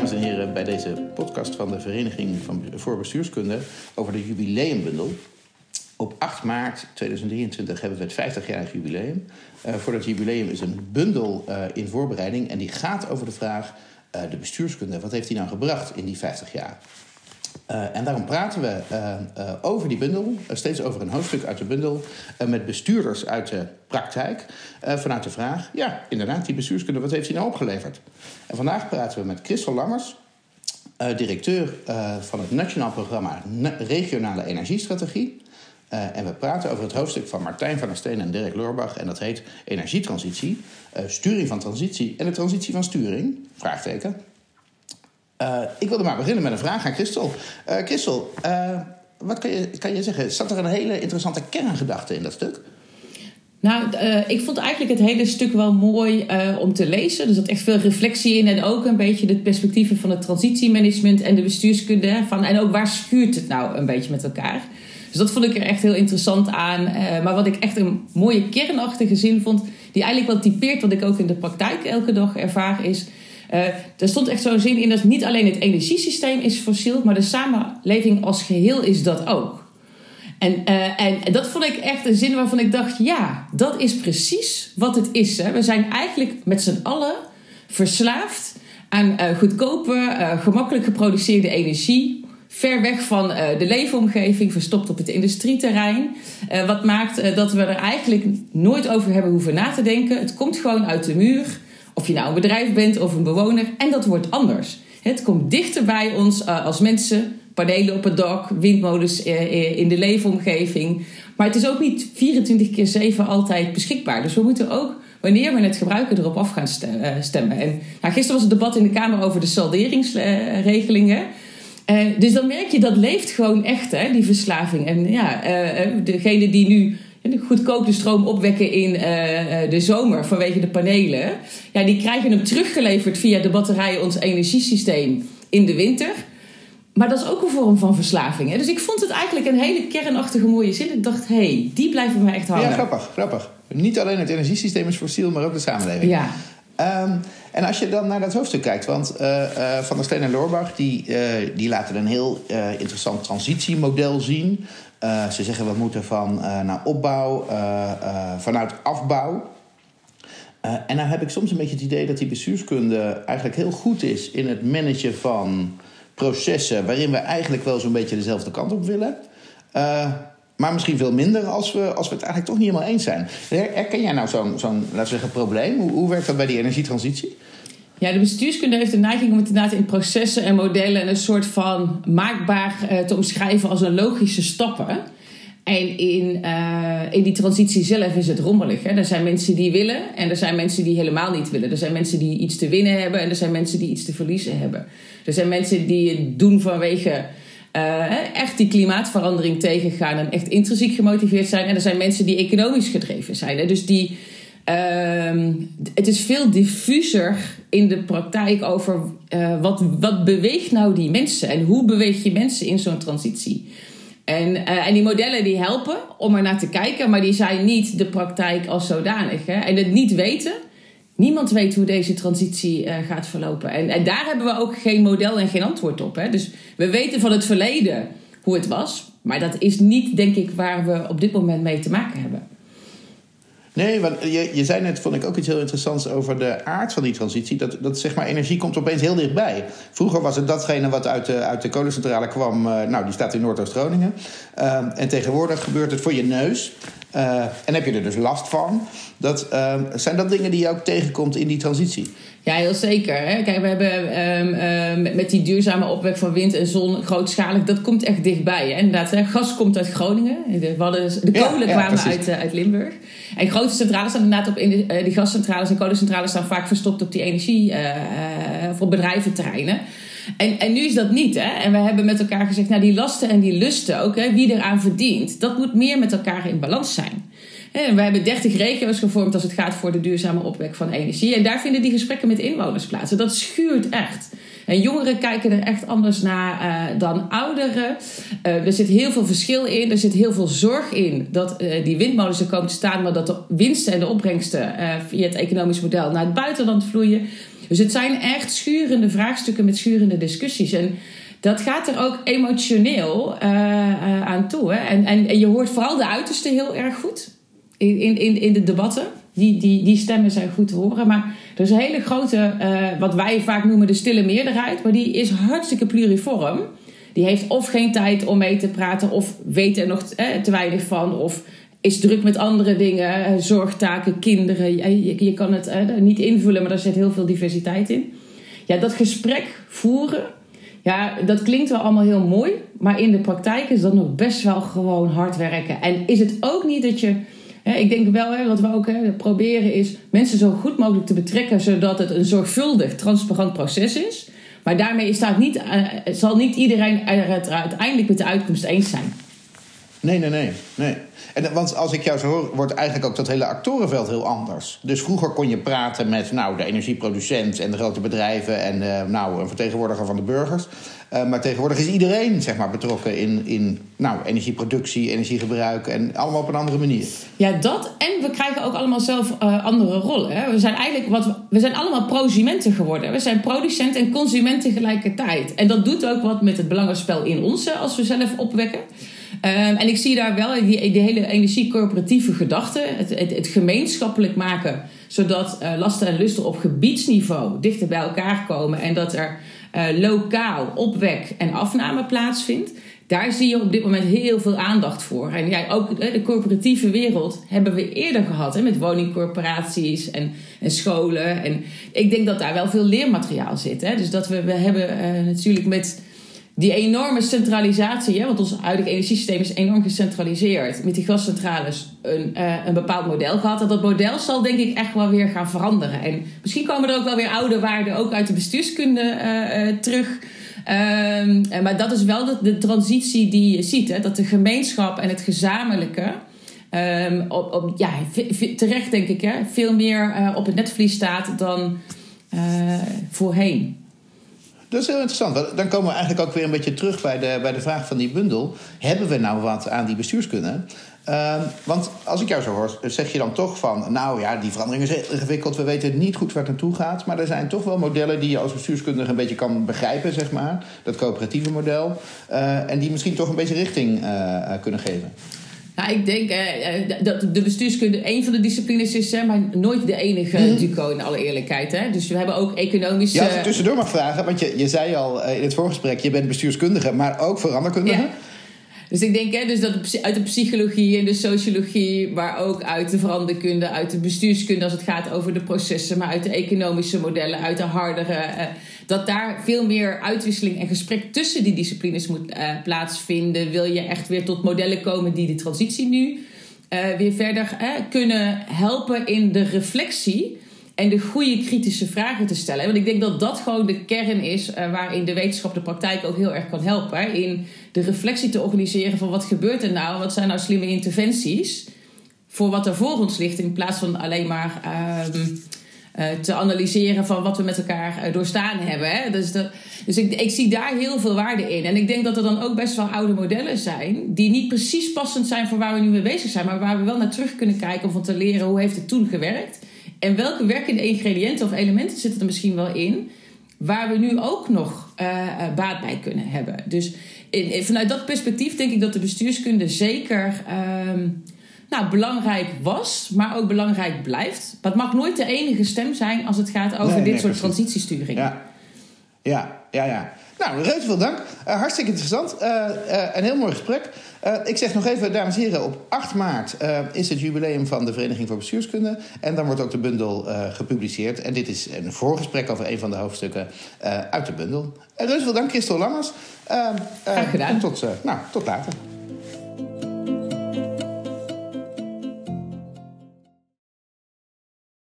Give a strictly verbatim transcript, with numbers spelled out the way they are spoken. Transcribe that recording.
dames en heren, bij deze podcast van de Vereniging voor Bestuurskunde over de jubileumbundel. Op acht maart tweeduizend drieëntwintig hebben we het vijftigjarig jubileum. Uh, voor dat jubileum is een bundel uh, in voorbereiding en die gaat over de vraag, uh, de bestuurskunde, wat heeft die nou gebracht in die vijftig jaar? Uh, en daarom praten we uh, uh, over die bundel, uh, steeds over een hoofdstuk uit de bundel, uh, met bestuurders uit de praktijk, uh, vanuit de vraag, ja, inderdaad, die bestuurskunde, wat heeft die nou opgeleverd? En vandaag praten we met Christel Langers, uh, directeur uh, van het Nationaal Programma Regionale Energiestrategie. Uh, en we praten over het hoofdstuk van Martijn van der Steen en Dirk Loorbach. En dat heet Energietransitie, uh, sturing van transitie en de transitie van sturing, vraagteken. Uh, ik wilde maar beginnen met een vraag aan Christel. Uh, Christel, uh, wat kan je, kan je zeggen? Zat er een hele interessante kerngedachte in dat stuk? Nou, uh, ik vond eigenlijk het hele stuk wel mooi uh, om te lezen. Er zat echt veel reflectie in en ook een beetje de perspectieven van het transitiemanagement en de bestuurskunde. Van, en ook waar schuurt het nou een beetje met elkaar? Dus dat vond ik er echt heel interessant aan. Uh, maar wat ik echt een mooie kernachtige zin vond, die eigenlijk wel typeert wat ik ook in de praktijk elke dag ervaar, is. Uh, er stond echt zo'n zin in dat niet alleen het energiesysteem is fossiel, maar de samenleving als geheel is dat ook. En, uh, en dat vond ik echt een zin waarvan ik dacht, ja, dat is precies wat het is. Hè. We zijn eigenlijk met z'n allen verslaafd aan uh, goedkope, uh, gemakkelijk geproduceerde energie, ver weg van uh, de leefomgeving, verstopt op het industrieterrein. Uh, wat maakt uh, dat we er eigenlijk nooit over hebben hoeven na te denken. Het komt gewoon uit de muur. Of je nou een bedrijf bent of een bewoner. En dat wordt anders. Het komt dichter bij ons als mensen. Panelen op het dak, windmolens in de leefomgeving. Maar het is ook niet vierentwintig keer zeven altijd beschikbaar. Dus we moeten ook, wanneer we het gebruiken, erop af gaan stemmen. En, nou, gisteren was het debat in de Kamer over de salderingsregelingen. Dus dan merk je, dat leeft gewoon echt, hè, die verslaving. En ja, degene die nu goedkoop de stroom opwekken in uh, de zomer vanwege de panelen. Ja, die krijgen hem teruggeleverd via de batterijen, ons energiesysteem, in de winter. Maar dat is ook een vorm van verslaving. Hè? Dus ik vond het eigenlijk een hele kernachtige mooie zin. Ik dacht, hé, hey, die blijft bij mij echt hangen. Ja, grappig, grappig. Niet alleen het energiesysteem is fossiel, maar ook de samenleving. Ja. Um, en als je dan naar dat hoofdstuk kijkt, want uh, uh, Van der Steen en Loorbach die, uh, die laten een heel uh, interessant transitiemodel zien. Uh, ze zeggen we moeten van uh, naar opbouw, uh, uh, vanuit afbouw. Uh, en dan heb ik soms een beetje het idee dat die bestuurskunde eigenlijk heel goed is in het managen van processen waarin we eigenlijk wel zo'n beetje dezelfde kant op willen. Uh, Maar misschien veel minder als we, als we het eigenlijk toch niet helemaal eens zijn. Herken jij nou zo'n, zo'n laten we zeggen, probleem? Hoe, hoe werkt dat bij die energietransitie? Ja, de bestuurskunde heeft de neiging om het inderdaad in processen en modellen een soort van maakbaar te omschrijven als een logische stappen. En in, uh, in die transitie zelf is het rommelig. Hè? Er zijn mensen die willen en er zijn mensen die helemaal niet willen. Er zijn mensen die iets te winnen hebben en er zijn mensen die iets te verliezen hebben. Er zijn mensen die het doen vanwege Uh, echt die klimaatverandering tegengaan en echt intrinsiek gemotiveerd zijn. En er zijn mensen die economisch gedreven zijn. Hè? Dus die, uh, het is veel diffuser in de praktijk over uh, wat, wat beweegt nou die mensen? En hoe beweeg je mensen in zo'n transitie? En, uh, en die modellen die helpen om er naar te kijken, maar die zijn niet de praktijk als zodanig. Hè? En het niet weten. Niemand weet hoe deze transitie uh, gaat verlopen. En, en daar hebben we ook geen model en geen antwoord op. Hè? Dus we weten van het verleden hoe het was. Maar dat is niet, denk ik, waar we op dit moment mee te maken hebben. Nee, want je, je zei net, vond ik ook iets heel interessants over de aard van die transitie. Dat, dat zeg maar, energie komt opeens heel dichtbij. Vroeger was het datgene wat uit de, uit de kolencentrale kwam. Uh, nou, die staat in Noordoost-Groningen. Uh, en tegenwoordig gebeurt het voor je neus. Uh, en heb je er dus last van. Dat, uh, zijn dat dingen die je ook tegenkomt in die transitie? Ja, heel zeker. Hè? Kijk, we hebben um, um, met die duurzame opwek van wind en zon grootschalig. Dat komt echt dichtbij. Hè? Inderdaad, hè? Gas komt uit Groningen. De, hadden, de kolen ja, kwamen ja, uit, uh, uit Limburg. En grote centrales staan inderdaad op. In de, uh, die gascentrales en kolencentrales staan vaak verstopt op die energie. Uh, uh, voor bedrijventerreinen. En, en nu is dat niet. Hè? En we hebben met elkaar gezegd, nou, die lasten en die lusten ook, hè, wie eraan verdient, dat moet meer met elkaar in balans zijn. En we hebben dertig regio's gevormd als het gaat voor de duurzame opwek van energie. En daar vinden die gesprekken met inwoners plaats. En dat schuurt echt. En jongeren kijken er echt anders naar uh, dan ouderen. Uh, er zit heel veel verschil in. Er zit heel veel zorg in dat uh, die windmolens er komen te staan, maar dat de winsten en de opbrengsten uh, via het economisch model naar het buitenland vloeien. Dus het zijn echt schurende vraagstukken met schurende discussies. En dat gaat er ook emotioneel uh, uh, aan toe. Hè? En, en, en je hoort vooral de uitersten heel erg goed in, in, in de debatten. Die, die, die stemmen zijn goed te horen. Maar er is een hele grote, uh, wat wij vaak noemen de stille meerderheid. Maar die is hartstikke pluriform. Die heeft of geen tijd om mee te praten. Of weet er nog eh, te weinig van. Of is druk met andere dingen. Zorgtaken, kinderen. Je, je kan het eh, niet invullen. Maar daar zit heel veel diversiteit in. Ja, dat gesprek voeren. Ja, dat klinkt wel allemaal heel mooi. Maar in de praktijk is dat nog best wel gewoon hard werken. En is het ook niet dat je... Ik denk wel, wat we ook proberen is mensen zo goed mogelijk te betrekken, zodat het een zorgvuldig, transparant proces is. Maar daarmee staat niet, zal niet iedereen het uiteindelijk met de uitkomst eens zijn. Nee, nee, nee. nee. En, want als ik jou zo hoor, wordt eigenlijk ook dat hele actorenveld heel anders. Dus vroeger kon je praten met nou, de energieproducent en de grote bedrijven en uh, nou, een vertegenwoordiger van de burgers. Uh, maar tegenwoordig is iedereen zeg maar, betrokken in, in nou, energieproductie, energiegebruik en allemaal op een andere manier. Ja, dat en we krijgen ook allemaal zelf uh, andere rollen. Hè? We zijn eigenlijk wat we, we zijn allemaal prosumenten geworden. We zijn producent en consument tegelijkertijd. En dat doet ook wat met het belangenspel in ons hè, als we zelf opwekken. Um, en ik zie daar wel die, die hele energiecorporatieve gedachte, het, het, het gemeenschappelijk maken, zodat uh, lasten en lusten op gebiedsniveau dichter bij elkaar komen en dat er uh, lokaal opwek en afname plaatsvindt. Daar zie je op dit moment heel veel aandacht voor. En ja, ook de corporatieve wereld hebben we eerder gehad. Hè, met woningcorporaties en, en scholen. En ik denk dat daar wel veel leermateriaal zit. Hè. Dus dat we, we hebben uh, natuurlijk met... die enorme centralisatie, hè, want ons huidige energiesysteem is enorm gecentraliseerd. Met die gascentrales een, uh, een bepaald model gehad. En dat model zal denk ik echt wel weer gaan veranderen. En misschien komen er ook wel weer oude waarden ook uit de bestuurskunde uh, uh, terug. Um, maar dat is wel de, de transitie die je ziet. Hè, dat de gemeenschap en het gezamenlijke... Um, op, op, ja, v- terecht denk ik, hè, veel meer uh, op het netvlies staat dan uh, voorheen. Dat is heel interessant. Dan komen we eigenlijk ook weer een beetje terug bij de, bij de vraag van die bundel. Hebben we nou wat aan die bestuurskunde? Uh, want als ik jou zo hoor, zeg je dan toch van... nou ja, die verandering is heel ingewikkeld. We weten niet goed waar het naartoe gaat. Maar er zijn toch wel modellen die je als bestuurskundige een beetje kan begrijpen, zeg maar. Dat coöperatieve model. Uh, en die misschien toch een beetje richting uh, kunnen geven. Nou, ik denk eh, dat de bestuurskunde een van de disciplines is, hè, maar nooit de enige mm-hmm. Duco in alle eerlijkheid. Hè? Dus we hebben ook economisch... Ja, als ik tussendoor mag vragen, want je, je zei al in het voorgesprek, je bent bestuurskundige, maar ook veranderkundige. Ja. Dus ik denk hè, dus dat uit de psychologie en de sociologie, maar ook uit de veranderkunde, uit de bestuurskunde als het gaat over de processen, maar uit de economische modellen, uit de hardere... Eh, dat daar veel meer uitwisseling en gesprek tussen die disciplines moet uh, plaatsvinden. Wil je echt weer tot modellen komen die de transitie nu uh, weer verder uh, kunnen helpen in de reflectie en de goede kritische vragen te stellen. Want ik denk dat dat gewoon de kern is uh, waarin de wetenschap de praktijk ook heel erg kan helpen. Hè? In de reflectie te organiseren van wat gebeurt er nou, wat zijn nou slimme interventies voor wat er voor ons ligt in plaats van alleen maar... Uh, te analyseren van wat we met elkaar doorstaan hebben. Hè? Dus, dat, dus ik, ik zie daar heel veel waarde in. En ik denk dat er dan ook best wel oude modellen zijn... die niet precies passend zijn voor waar we nu mee bezig zijn... maar waar we wel naar terug kunnen kijken om van te leren... hoe heeft het toen gewerkt? En welke werkende ingrediënten of elementen zitten er misschien wel in... waar we nu ook nog uh, baat bij kunnen hebben. Dus in, in, vanuit dat perspectief denk ik dat de bestuurskunde zeker... Uh, Nou, belangrijk was, maar ook belangrijk blijft. Maar het mag nooit de enige stem zijn als het gaat over nee, dit nee, soort transitiesturingen. Ja, ja, ja. ja. Nou, reuze veel dank. Uh, hartstikke interessant. Uh, uh, een heel mooi gesprek. Uh, ik zeg nog even, dames en heren, op acht maart uh, is het jubileum van de Vereniging voor Bestuurskunde. En dan wordt ook de bundel uh, gepubliceerd. En dit is een voorgesprek over een van de hoofdstukken uh, uit de bundel. Uh, reuze veel dank, Christel Langers. Uh, uh, Graag gedaan. En tot, uh, nou, tot later.